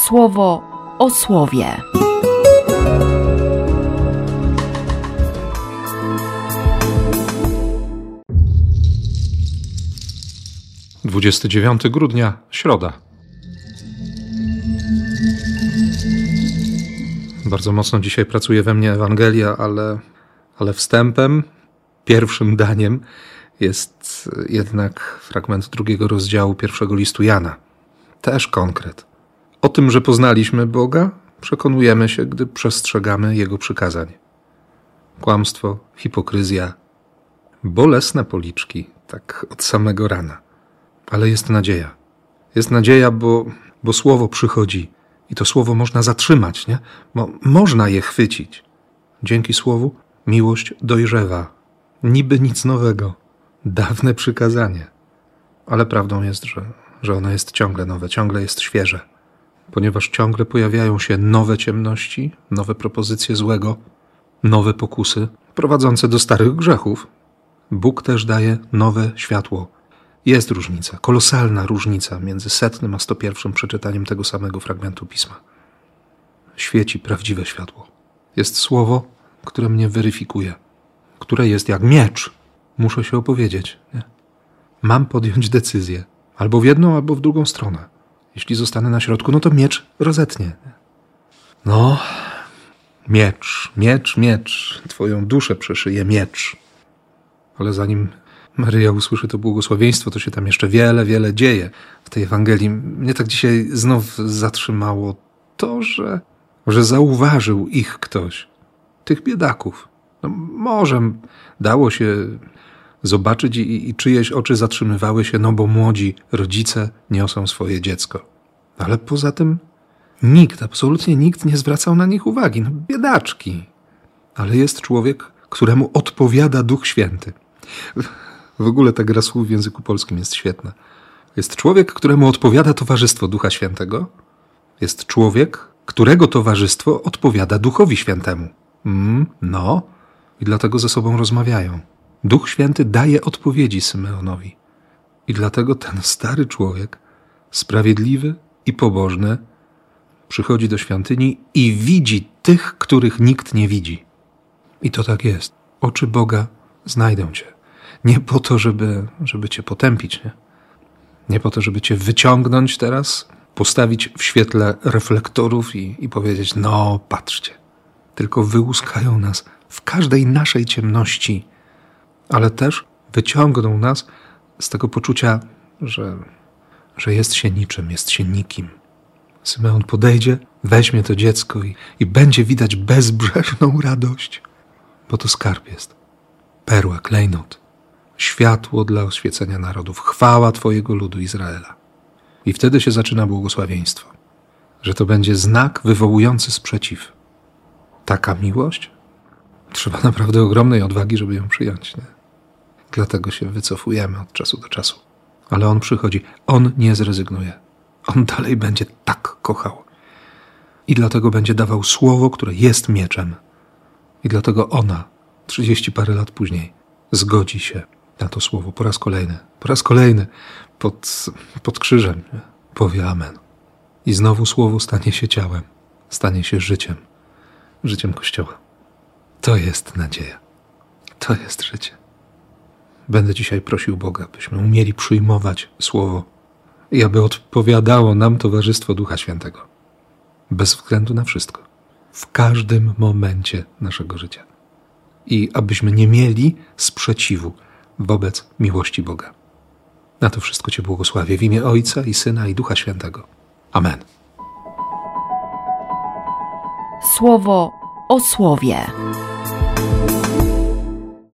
Słowo o słowie. Dwudziesty dziewiąty grudnia, środa. Bardzo mocno dzisiaj pracuje we mnie Ewangelia, ale wstępem, pierwszym daniem jest jednak fragment 2 rozdziału 1 listu Jana. Też konkret. O tym, że poznaliśmy Boga, przekonujemy się, gdy przestrzegamy Jego przykazań. Kłamstwo, hipokryzja, bolesne policzki, tak od samego rana. Ale jest nadzieja. Jest nadzieja, bo słowo przychodzi i to słowo można zatrzymać, nie? Bo można je chwycić. Dzięki słowu miłość dojrzewa. Niby nic nowego. Dawne przykazanie. Ale prawdą jest, że ono jest ciągle nowe, ciągle jest świeże. Ponieważ ciągle pojawiają się nowe ciemności, nowe propozycje złego, nowe pokusy prowadzące do starych grzechów. Bóg też daje nowe światło. Jest różnica, kolosalna różnica między 100. a 101. przeczytaniem tego samego fragmentu Pisma. Świeci prawdziwe światło. Jest słowo, które mnie weryfikuje, które jest jak miecz. Muszę się opowiedzieć, nie? Mam podjąć decyzję. Albo w jedną, albo w drugą stronę. Jeśli zostanę na środku, no to miecz rozetnie. Nie? No, miecz. Twoją duszę przeszyje miecz. Ale zanim Maryja usłyszy to błogosławieństwo, to się tam jeszcze wiele dzieje w tej Ewangelii. Mnie tak dzisiaj znów zatrzymało to, że zauważył ich ktoś, tych biedaków. No, może dało się zobaczyć i czyjeś oczy zatrzymywały się, no bo młodzi rodzice niosą swoje dziecko. Ale poza tym nikt, absolutnie nikt nie zwracał na nich uwagi. No, biedaczki. Ale jest człowiek, któremu odpowiada Duch Święty. W ogóle ta gra słów w języku polskim jest świetna. Jest człowiek, któremu odpowiada towarzystwo Ducha Świętego. Jest człowiek, którego towarzystwo odpowiada Duchowi Świętemu. No. I dlatego ze sobą rozmawiają. Duch Święty daje odpowiedzi Symeonowi. I dlatego ten stary człowiek, sprawiedliwy i pobożny, przychodzi do świątyni i widzi tych, których nikt nie widzi. I to tak jest. Oczy Boga znajdą cię. Nie po to, żeby cię potępić, nie? Nie po to, żeby cię wyciągnąć teraz, postawić w świetle reflektorów i powiedzieć, no patrzcie. Tylko wyłuskają nas w każdej naszej ciemności, ale też wyciągną nas z tego poczucia, że jest się niczym, jest się nikim. Symeon podejdzie, weźmie to dziecko i będzie widać bezbrzeżną radość, bo to skarb jest, perła, klejnot, światło dla oświecenia narodów, chwała Twojego ludu Izraela. I wtedy się zaczyna błogosławieństwo, że to będzie znak wywołujący sprzeciw. Taka miłość? Trzeba naprawdę ogromnej odwagi, żeby ją przyjąć. Nie? Dlatego się wycofujemy od czasu do czasu. Ale On przychodzi. On nie zrezygnuje. On dalej będzie tak kochał. I dlatego będzie dawał słowo, które jest mieczem. I dlatego ona, 30 parę lat później, zgodzi się na to słowo po raz kolejny. Po raz kolejny pod krzyżem. Nie? Powie amen. I znowu słowo stanie się ciałem. Stanie się życiem. Życiem Kościoła. To jest nadzieja. To jest życie. Będę dzisiaj prosił Boga, byśmy umieli przyjmować słowo i aby odpowiadało nam towarzystwo Ducha Świętego. Bez względu na wszystko. W każdym momencie naszego życia. I abyśmy nie mieli sprzeciwu wobec miłości Boga. Na to wszystko Cię błogosławię w imię Ojca i Syna i Ducha Świętego. Amen. Słowo o słowie.